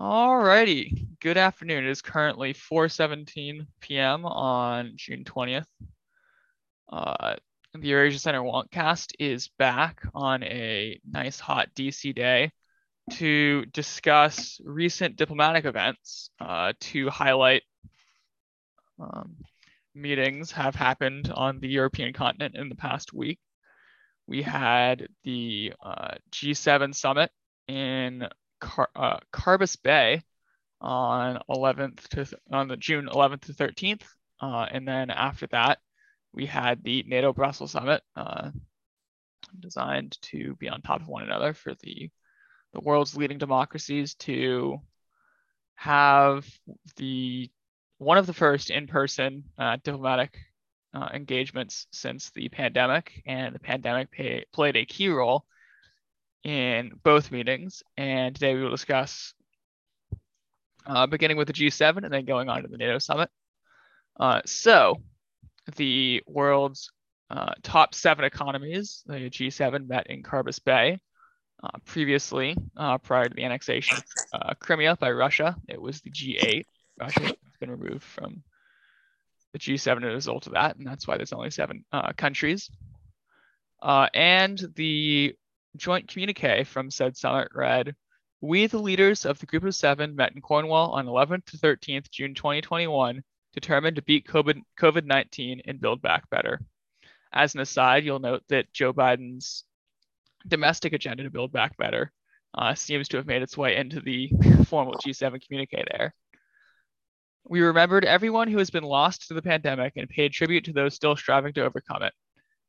All righty. Good afternoon. It is currently 4:17 p.m. on June 20th. The Eurasia Center Wonkcast is back on a nice hot DC day to discuss recent diplomatic events, to highlight meetings have happened on the European continent in the past week. We had the G7 summit in Carbis Bay on June 11th to 13th, and then after that, we had the NATO Brussels summit, designed to be on top of one another for the world's leading democracies to have one of the first in-person diplomatic engagements since the pandemic, and the pandemic played a key role in both meetings. And today we will discuss, beginning with the G7 and then going on to the NATO summit. So the world's top 7 economies, the G7, met in Carbis Bay. Previously, prior to the annexation of Crimea by Russia, it was the G8. Russia has been removed from the G7 as a result of that, and that's why there's only 7 countries. And the joint communique from said summit read, "We, the leaders of the Group of 7, met in Cornwall on 11th to 13th, June 2021, determined to beat COVID-19 and build back better." As an aside, you'll note that Joe Biden's domestic agenda to build back better seems to have made its way into the formal G7 communique there. "We remembered everyone who has been lost to the pandemic and paid tribute to those still striving to overcome it.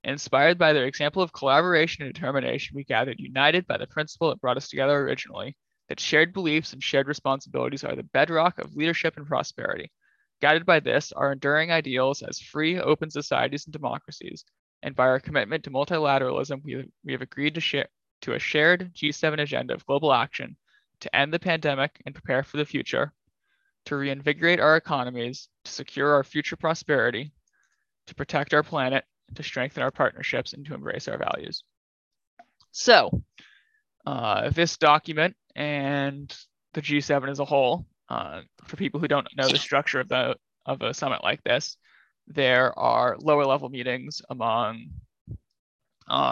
Inspired by their example of collaboration and determination, we gathered united by the principle that brought us together originally, that shared beliefs and shared responsibilities are the bedrock of leadership and prosperity. Guided by this, our enduring ideals as free, open societies and democracies, and by our commitment to multilateralism, we have agreed to a shared G7 agenda of global action to end the pandemic and prepare for the future, to reinvigorate our economies, to secure our future prosperity, to protect our planet, to strengthen our partnerships, and to embrace our values." So this document and the G7 as a whole, for people who don't know the structure of a summit like this, there are lower level meetings among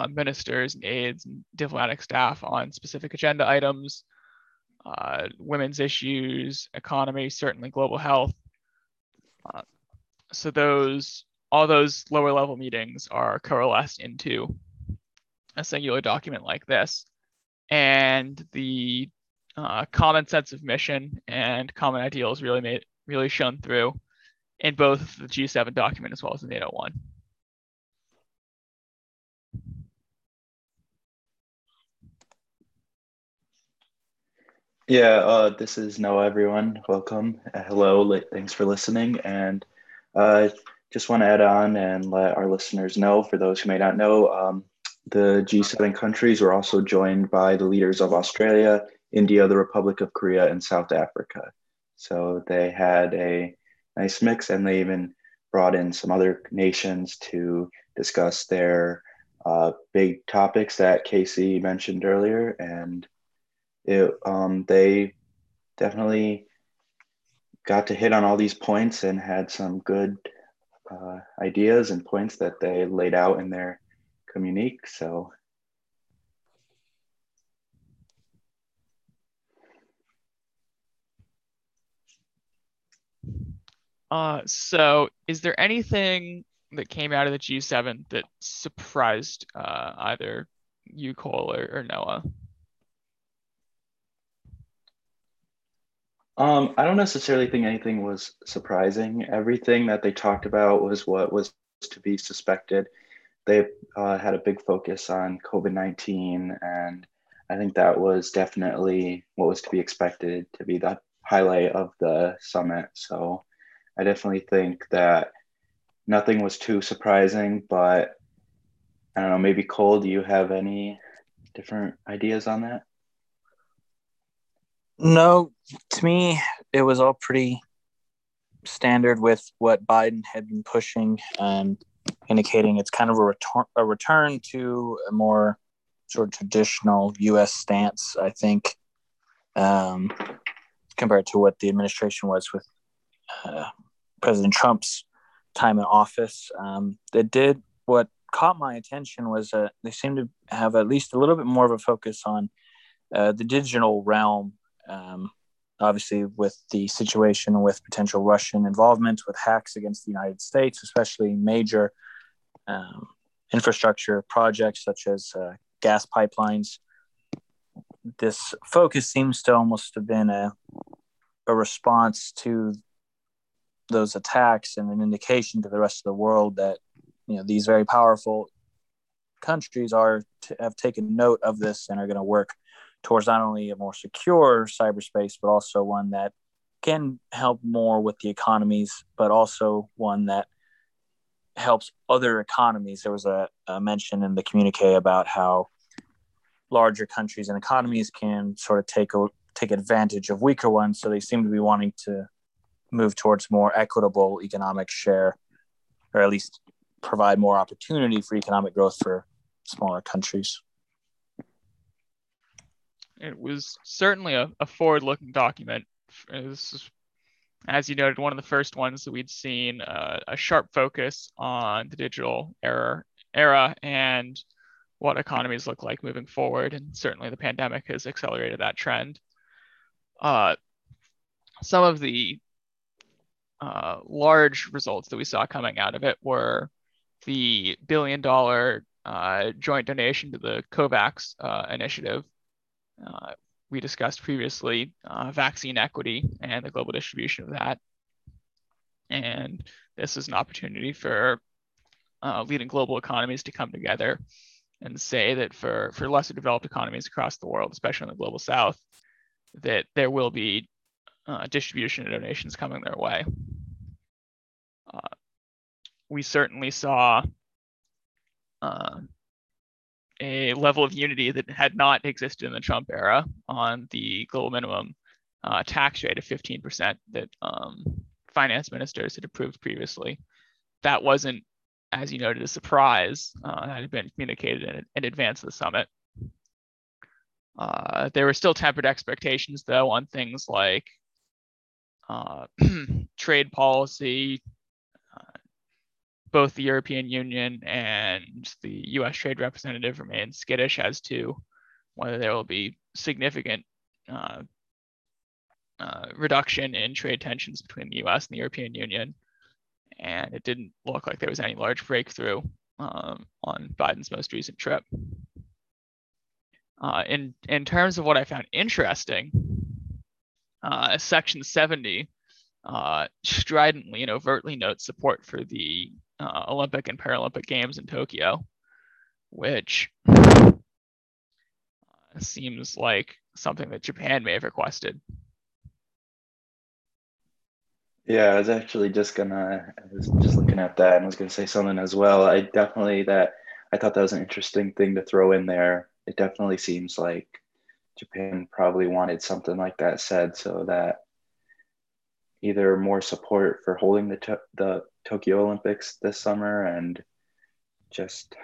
ministers and aides and diplomatic staff on specific agenda items, women's issues, economy, certainly global health. So all those lower level meetings are coalesced into a singular document like this. And the common sense of mission and common ideals really shone through in both the G7 document as well as the NATO one. Yeah, this is Noah, everyone. Welcome. Hello, thanks for listening. And just want to add on and let our listeners know, for those who may not know, the G7 countries were also joined by the leaders of Australia, India, the Republic of Korea, and South Africa. So they had a nice mix, and they even brought in some other nations to discuss their big topics that Casey mentioned earlier. And they definitely got to hit on all these points and had some good ideas and points that they laid out in their communique. So so is there anything that came out of the G7 that surprised either you, Cole, or Noah? I don't necessarily think anything was surprising. Everything that they talked about was what was to be suspected. They had a big focus on COVID-19, and I think that was definitely what was to be expected to be the highlight of the summit. So I definitely think that nothing was too surprising, but I don't know, maybe Cole, do you have any different ideas on that? No, to me, it was all pretty standard with what Biden had been pushing, indicating it's kind of a return to a more sort of traditional U.S. stance, I think. compared to what the administration was with President Trump's time in office. What caught my attention was they seem to have at least a little bit more of a focus on the digital realm, obviously with the situation with potential Russian involvement with hacks against the United States, especially major infrastructure projects such as gas pipelines. This focus seems to almost have been a response to those attacks and an indication to the rest of the world that, you know, these very powerful countries have taken note of this and are going to work towards not only a more secure cyberspace, but also one that can help more with the economies, but also one that helps other economies. There was a mention in the communique about how larger countries and economies can sort of take advantage of weaker ones. So they seem to be wanting to move towards more equitable economic share, or at least provide more opportunity for economic growth for smaller countries. It was certainly a forward-looking document. This is, as you noted, one of the first ones that we'd seen, a sharp focus on the digital era and what economies look like moving forward. And certainly the pandemic has accelerated that trend. Some of the large results that we saw coming out of it were the $1 billion joint donation to the COVAX initiative. We discussed previously vaccine equity and the global distribution of that. And this is an opportunity for leading global economies to come together and say that for lesser developed economies across the world, especially in the global south, that there will be distribution and donations coming their way. We certainly saw a level of unity that had not existed in the Trump era on the global minimum tax rate of 15% that finance ministers had approved previously. That wasn't, as you noted, a surprise. That had been communicated in advance of the summit. There were still tempered expectations, though, on things like trade policy. Both the European Union and the U.S. Trade Representative remain skittish as to whether there will be significant reduction in trade tensions between the U.S. and the European Union. And it didn't look like there was any large breakthrough on Biden's most recent trip. In terms of what I found interesting, Section 70 stridently and overtly notes support for the Olympic and Paralympic Games in Tokyo, which seems like something that Japan may have requested. Yeah, I was actually just looking at that and was going to say something as well. I thought that was an interesting thing to throw in there. It definitely seems like Japan probably wanted something like that said, so that either more support for holding the Tokyo Olympics this summer and just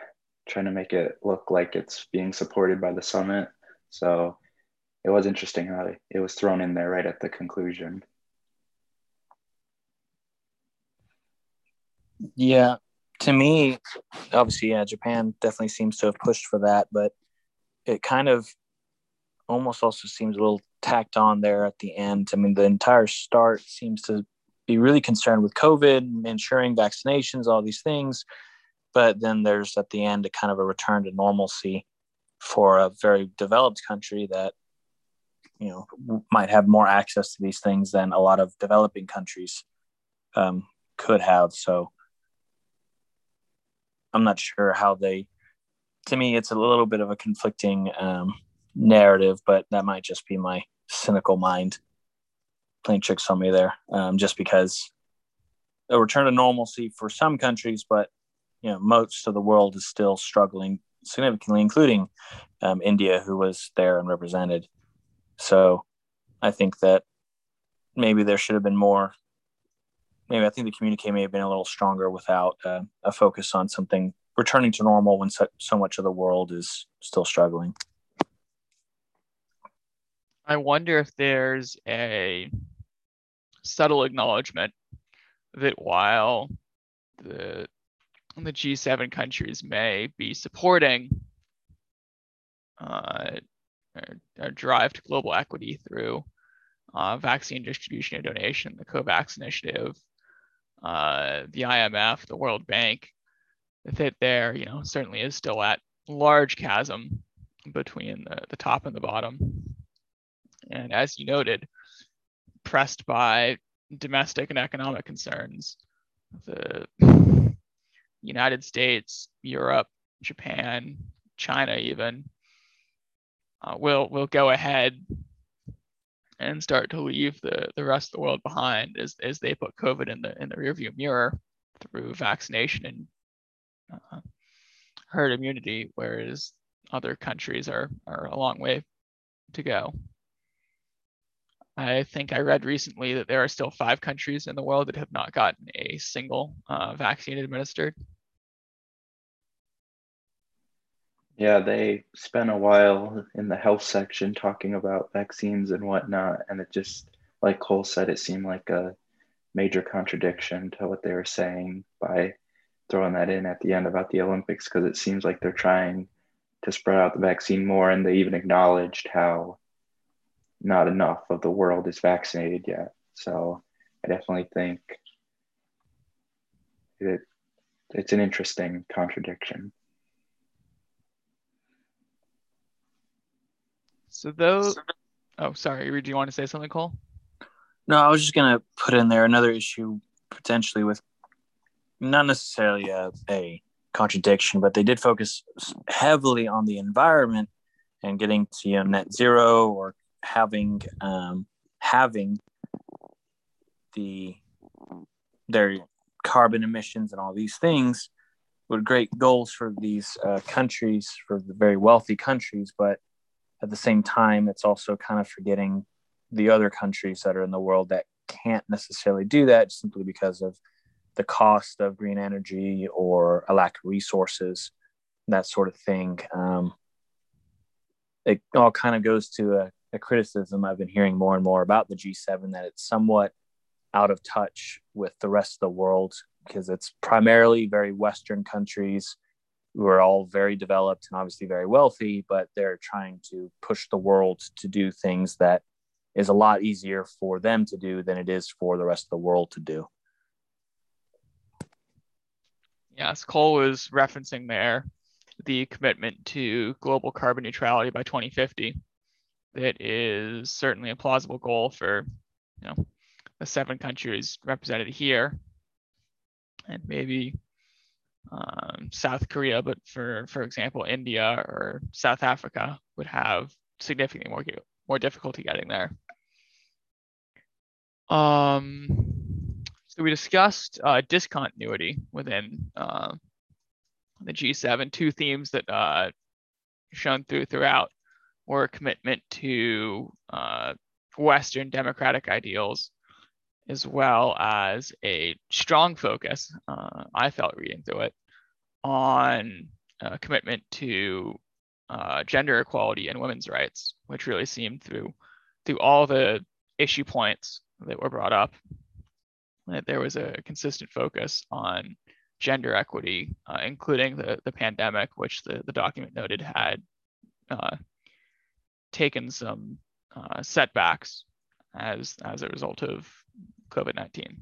trying to make it look like it's being supported by the summit. So it was interesting how it was thrown in there right at the conclusion. Yeah, to me, obviously, Japan definitely seems to have pushed for that, but it kind of almost also seems a little tacked on there at the end. I mean, the entire start seems to be really concerned with COVID, ensuring vaccinations, all these things, but then there's at the end a kind of a return to normalcy for a very developed country that, you know, might have more access to these things than a lot of developing countries could have. So I'm not sure how they, to me, it's a little bit of a conflicting narrative, but that might just be my cynical mind playing tricks on me there. Just because a return to normalcy for some countries, but, you know, most of the world is still struggling significantly, including India, who was there and represented. So I think that maybe there should have been more. Maybe I think the communique may have been a little stronger without a focus on something returning to normal when so much of the world is still struggling. I wonder if there's a subtle acknowledgement that while the G7 countries may be supporting our drive to global equity through vaccine distribution and donation, the COVAX initiative, the IMF, the World Bank, that there, you know, certainly is still that large chasm between the top and the bottom. And as you noted, pressed by domestic and economic concerns, the United States, Europe, Japan, China even, will go ahead and start to leave the rest of the world behind as they put COVID in the rearview mirror through vaccination and herd immunity, whereas other countries are a long way to go. I think I read recently that there are still 5 countries in the world that have not gotten a single vaccine administered. Yeah, they spent a while in the health section talking about vaccines and whatnot. And it just, like Cole said, it seemed like a major contradiction to what they were saying by throwing that in at the end about the Olympics, because it seems like they're trying to spread out the vaccine more. And they even acknowledged how not enough of the world is vaccinated yet. So I definitely think it's an interesting contradiction. So those, oh, sorry, do you want to say something, Cole? No, I was just going to put in there another issue potentially with not necessarily a contradiction, but they did focus heavily on the environment and getting to net zero or having their carbon emissions and all these things were great goals for these countries, for the very wealthy countries, but at the same time, it's also kind of forgetting the other countries that are in the world that can't necessarily do that simply because of the cost of green energy or a lack of resources, that sort of thing. It all kind of goes to a criticism I've been hearing more and more about the G7, that it's somewhat out of touch with the rest of the world because it's primarily very Western countries who are all very developed and obviously very wealthy, but they're trying to push the world to do things that is a lot easier for them to do than it is for the rest of the world to do. Yes, Cole was referencing there the commitment to global carbon neutrality by 2050. That is certainly a plausible goal for, the 7 countries represented here, and maybe South Korea, but for example, India or South Africa would have significantly more difficulty getting there. So we discussed discontinuity within the G7. 2 themes that shone throughout were a commitment to Western democratic ideals, as well as a strong focus, I felt reading through it, on a commitment to gender equality and women's rights, which really seemed through all the issue points that were brought up, that there was a consistent focus on gender equity, including the pandemic, which the document noted had taken some setbacks as a result of COVID-19.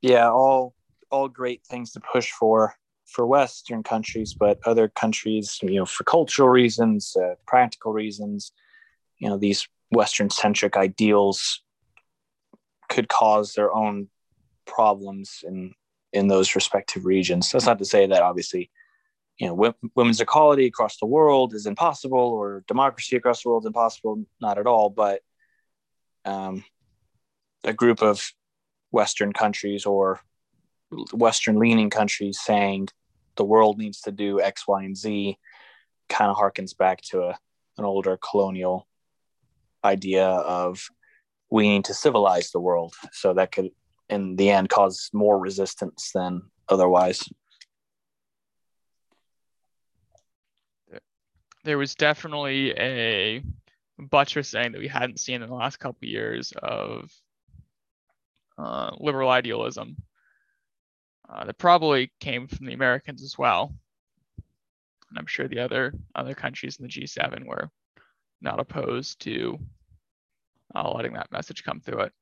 Yeah, all great things to push for Western countries, but other countries, for cultural reasons, practical reasons, these Western-centric ideals could cause their own problems in those respective regions. So that's not to say that obviously women's equality across the world is impossible, or democracy across the world is impossible, not at all, but a group of Western countries or Western-leaning countries saying the world needs to do X, Y, and Z kind of harkens back to an older colonial idea of we need to civilize the world. So that could, in the end, cause more resistance than otherwise. there was definitely a buttressing that we hadn't seen in the last couple of years of liberal idealism that probably came from the Americans as well. And I'm sure the other countries in the G7 were not opposed to letting that message come through it.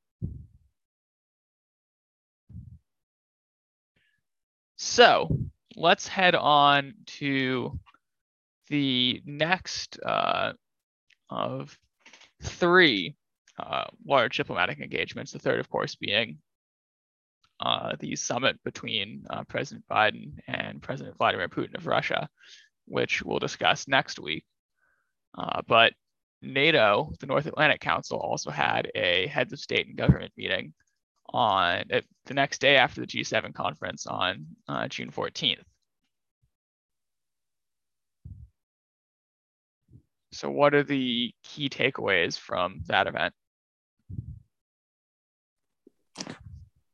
So let's head on to the next of three large diplomatic engagements, the third, of course, being the summit between President Biden and President Vladimir Putin of Russia, which we'll discuss next week. But NATO, the North Atlantic Council, also had a heads of state and government meeting on the next day after the G7 conference on June 14th. So what are the key takeaways from that event?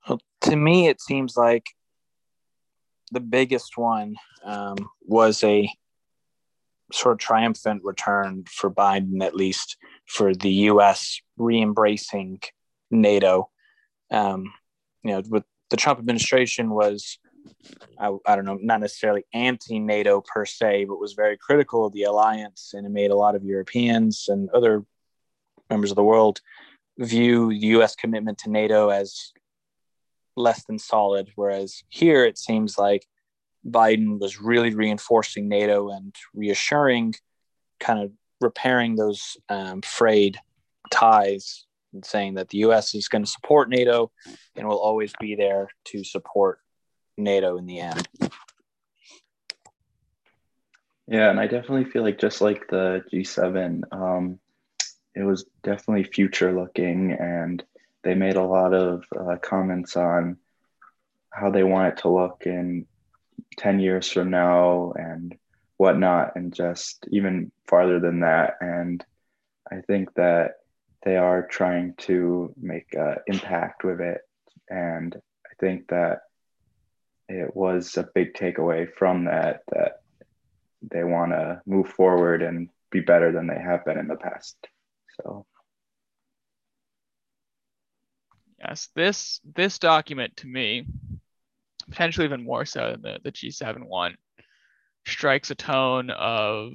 Well, to me, it seems like the biggest one was a sort of triumphant return for Biden, at least for the U.S. re-embracing NATO. With the Trump administration was, I don't know, not necessarily anti-NATO per se, but was very critical of the alliance, and it made a lot of Europeans and other members of the world view the U.S. commitment to NATO as less than solid. Whereas here, it seems like Biden was really reinforcing NATO and reassuring, kind of repairing those frayed ties, and saying that the U.S. is going to support NATO and will always be there to support NATO in the end. Yeah, and I definitely feel like just like the G7, it was definitely future looking, and they made a lot of comments on how they want it to look in 10 years from now and whatnot, and just even farther than that. And I think that they are trying to make an impact with it. And I think that it was a big takeaway from that, that they want to move forward and be better than they have been in the past. So. Yes, this document to me, potentially even more so than the G7 one, strikes a tone of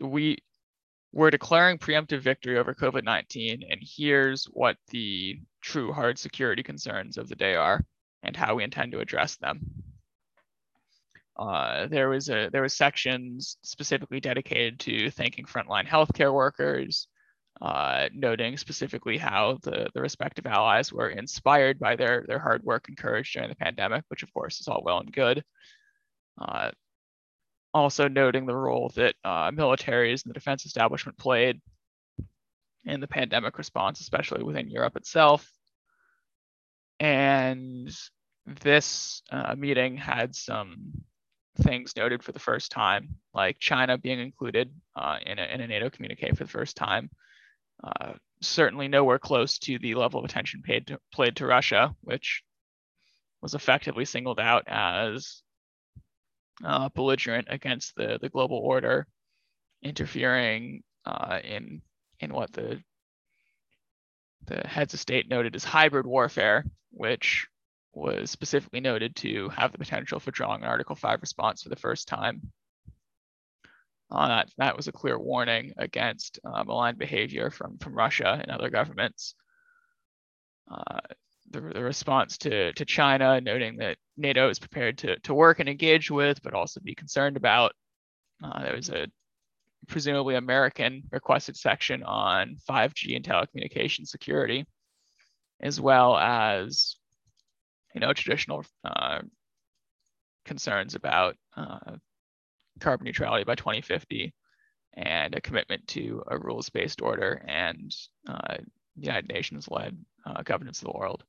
we're declaring preemptive victory over COVID-19, and here's what the true hard security concerns of the day are and how we intend to address them. There was sections specifically dedicated to thanking frontline healthcare workers, noting specifically how the respective allies were inspired by their hard work and courage during the pandemic, which of course is all well and good. Also noting the role that militaries and the defense establishment played in the pandemic response, especially within Europe itself. And this meeting had some things noted for the first time, like China being included in a NATO communique for the first time. Certainly nowhere close to the level of attention played to Russia, which was effectively singled out as belligerent against the global order, interfering in what the heads of state noted as hybrid warfare, which was specifically noted to have the potential for drawing an Article 5 response for the first time. That was a clear warning against malign behavior from Russia and other governments. The response to China, noting that NATO is prepared to work and engage with, but also be concerned about. There was a presumably American requested section on 5G and telecommunication security, as well as traditional concerns about carbon neutrality by 2050 and a commitment to a rules-based order and United Nations-led governance of the world.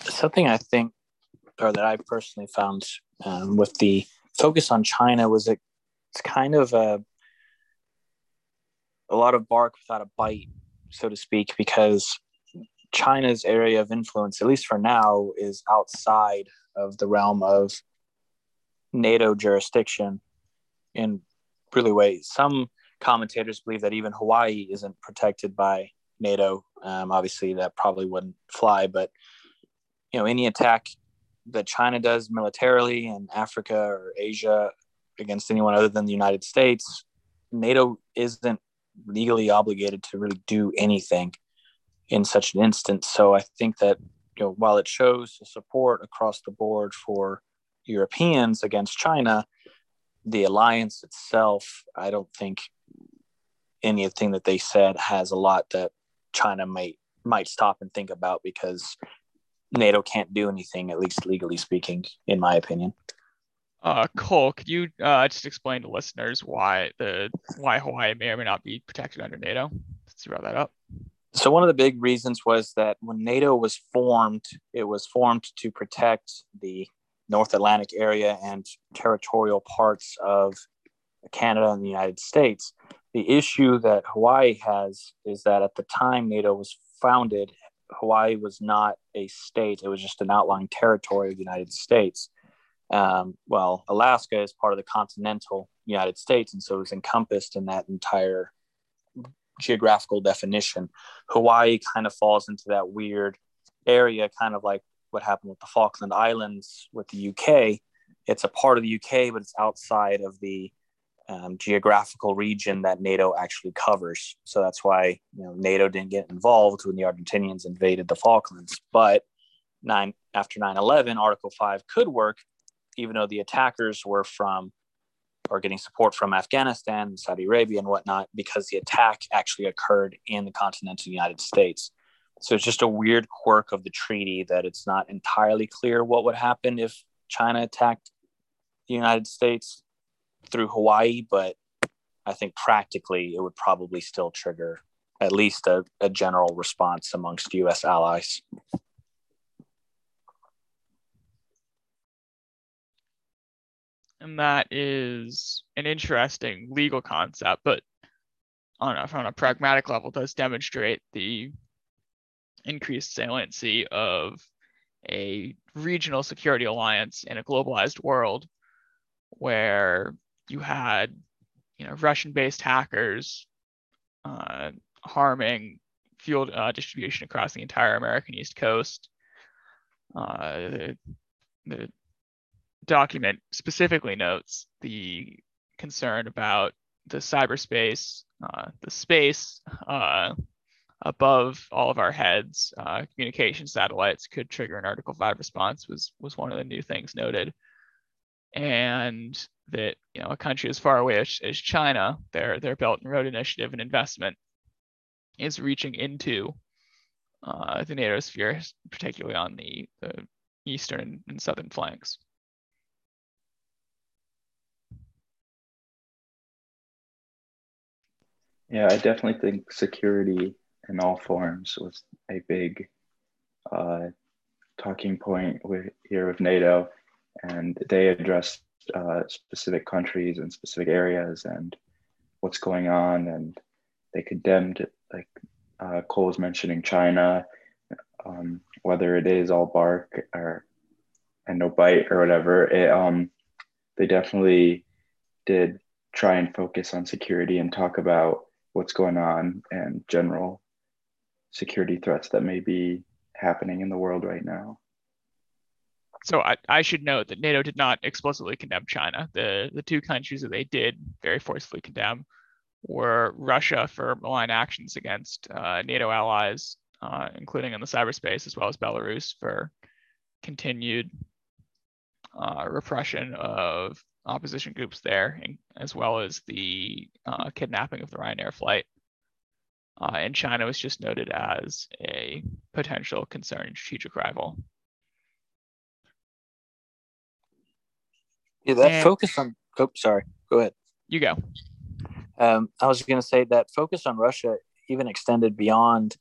Something I think, or that I personally found with the focus on China was it's kind of a lot of bark without a bite, so to speak, because China's area of influence, at least for now, is outside of the realm of NATO jurisdiction in really ways. Some commentators believe that even Hawaii isn't protected by NATO. Obviously, that probably wouldn't fly, but you know, any attack that China does militarily in Africa or Asia against anyone other than the United States, NATO isn't legally obligated to really do anything in such an instance. So I think that, you know, while it shows support across the board for Europeans against China, the alliance itself, I don't think anything that they said has a lot that China might stop and think about, because NATO can't do anything, at least legally speaking, in my opinion. Cole, could you just explain to listeners why Hawaii may or may not be protected under NATO? Let's wrap that up. So one of the big reasons was that when NATO was formed, it was formed to protect the North Atlantic area and territorial parts of Canada and the United States. The issue that Hawaii has is that at the time NATO was founded, Hawaii was not a state. It was just an outlying territory of the United States. Well, Alaska is part of the continental United States, and so it was encompassed in that entire geographical definition. Hawaii kind of falls into that weird area, kind of like what happened with the Falkland Islands with the UK. It's a part of the UK, but it's outside of the geographical region that NATO actually covers. So that's why, you know, NATO didn't get involved when the Argentinians invaded the Falklands. But after 9/11, Article 5 could work, even though the attackers were from, or getting support from, Afghanistan, Saudi Arabia and whatnot, because the attack actually occurred in the continental United States. So it's just a weird quirk of the treaty that it's not entirely clear what would happen if China attacked the United States through Hawaii, but I think practically it would probably still trigger at least a general response amongst U.S. allies. And that is an interesting legal concept, but on a pragmatic level, does demonstrate the increased saliency of a regional security alliance in a globalized world where you had, you know, Russian-based hackers harming fuel distribution across the entire American East Coast. The document specifically notes the concern about the cyberspace, the space above all of our heads, communication satellites could trigger an Article 5 response was one of the new things noted. And that, you know, a country as far away as China, their Belt and Road Initiative and investment is reaching into the NATO sphere, particularly on the eastern and southern flanks. Yeah, I definitely think security in all forms was a big talking point here with NATO. And they addressed specific countries and specific areas and what's going on. And they condemned, like Cole's mentioning, China, whether it is all bark and no bite or whatever. They definitely did try and focus on security and talk about what's going on and general security threats that may be happening in the world right now. So I should note that NATO did not explicitly condemn China. The two countries that they did very forcefully condemn were Russia for malign actions against NATO allies, including in the cyberspace, as well as Belarus for continued repression of opposition groups there, as well as the kidnapping of the Ryanair flight. And China was just noted as a potential concern and strategic rival. Yeah, that focus on... Oh, sorry. Go ahead. You go. I was going to say that focus on Russia even extended beyond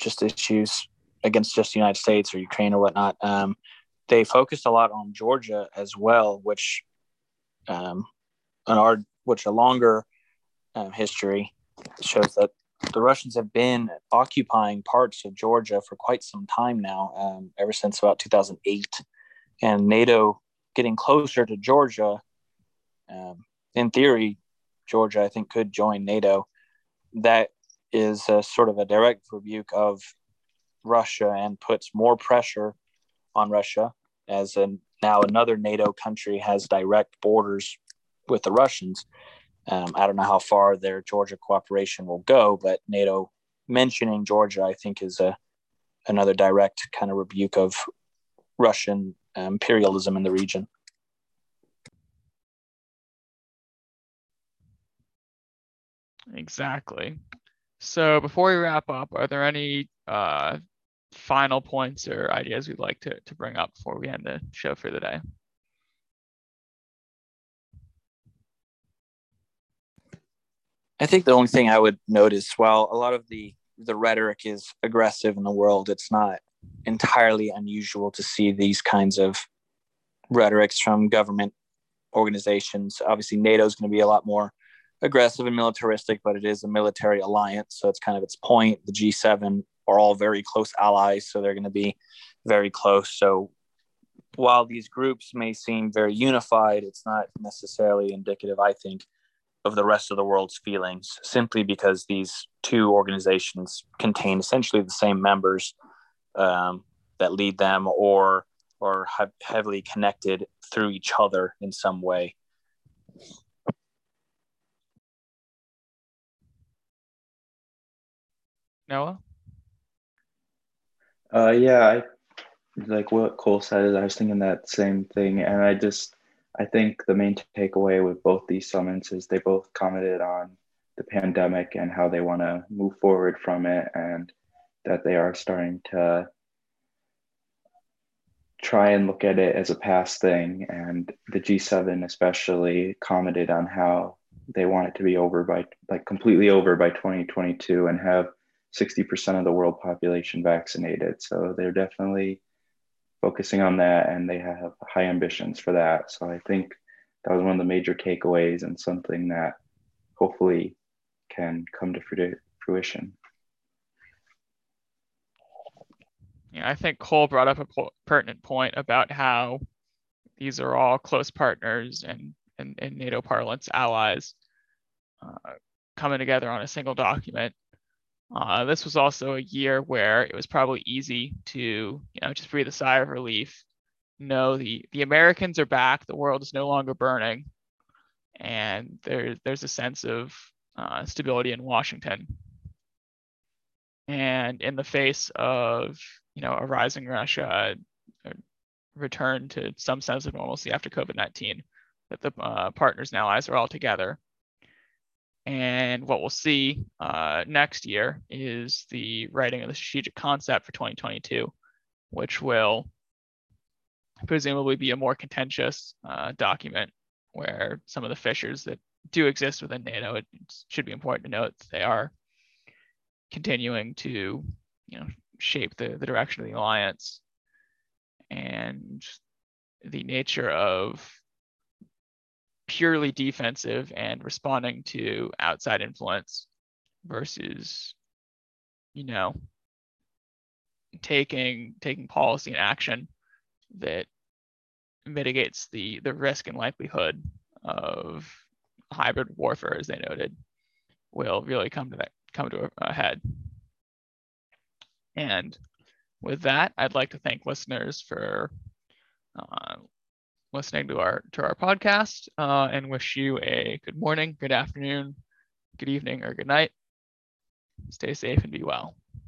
just issues against just the United States or Ukraine or whatnot. They focused a lot on Georgia as well, which a longer history shows that the Russians have been occupying parts of Georgia for quite some time now, ever since about 2008, and NATO getting closer to Georgia. In theory, Georgia, I think, could join NATO. That is a sort of a direct rebuke of Russia and puts more pressure on Russia as now another NATO country has direct borders with the Russians. I don't know how far their Georgia cooperation will go, but NATO mentioning Georgia, I think, is another direct kind of rebuke of Russian imperialism in the region. Exactly. So before we wrap up, are there any final points or ideas we'd like to bring up before we end the show for the day? I think the only thing I would note is, while a lot of the rhetoric is aggressive in the world, it's not entirely unusual to see these kinds of rhetorics from government organizations. Obviously, NATO is going to be a lot more aggressive and militaristic, but it is a military alliance, so it's kind of its point. The G7 are all very close allies, so they're going to be very close. So while these groups may seem very unified, it's not necessarily indicative, I think, of the rest of the world's feelings, simply because these two organizations contain essentially the same members that lead them or have heavily connected through each other in some way. Noah? Yeah, like what Cole said, I was thinking that same thing. And I think the main takeaway with both these summits is they both commented on the pandemic and how they want to move forward from it, and that they are starting to try and look at it as a past thing. And the G7 especially commented on how they want it to be over by, like, completely over by 2022 and have 60% of the world population vaccinated. So they're definitely focusing on that, and they have high ambitions for that. So I think that was one of the major takeaways and something that hopefully can come to fruition. Yeah, I think Cole brought up a pertinent point about how these are all close partners and in NATO parlance, allies coming together on a single document. This was also a year where it was probably easy to, just breathe a sigh of relief. No, the Americans are back. The world is no longer burning, and there's a sense of stability in Washington. And in the face of, a rising Russia, a return to some sense of normalcy after COVID-19, that the partners and allies are all together. And what we'll see next year is the writing of the strategic concept for 2022, which will presumably be a more contentious document where some of the fissures that do exist within NATO, it should be important to note that they are continuing to, shape the direction of the alliance. And the nature of purely defensive and responding to outside influence versus, taking policy and action that mitigates the risk and likelihood of hybrid warfare, as they noted, will really come to a head. And with that, I'd like to thank listeners for listening to our podcast, and wish you a good morning, good afternoon, good evening, or good night. Stay safe and be well.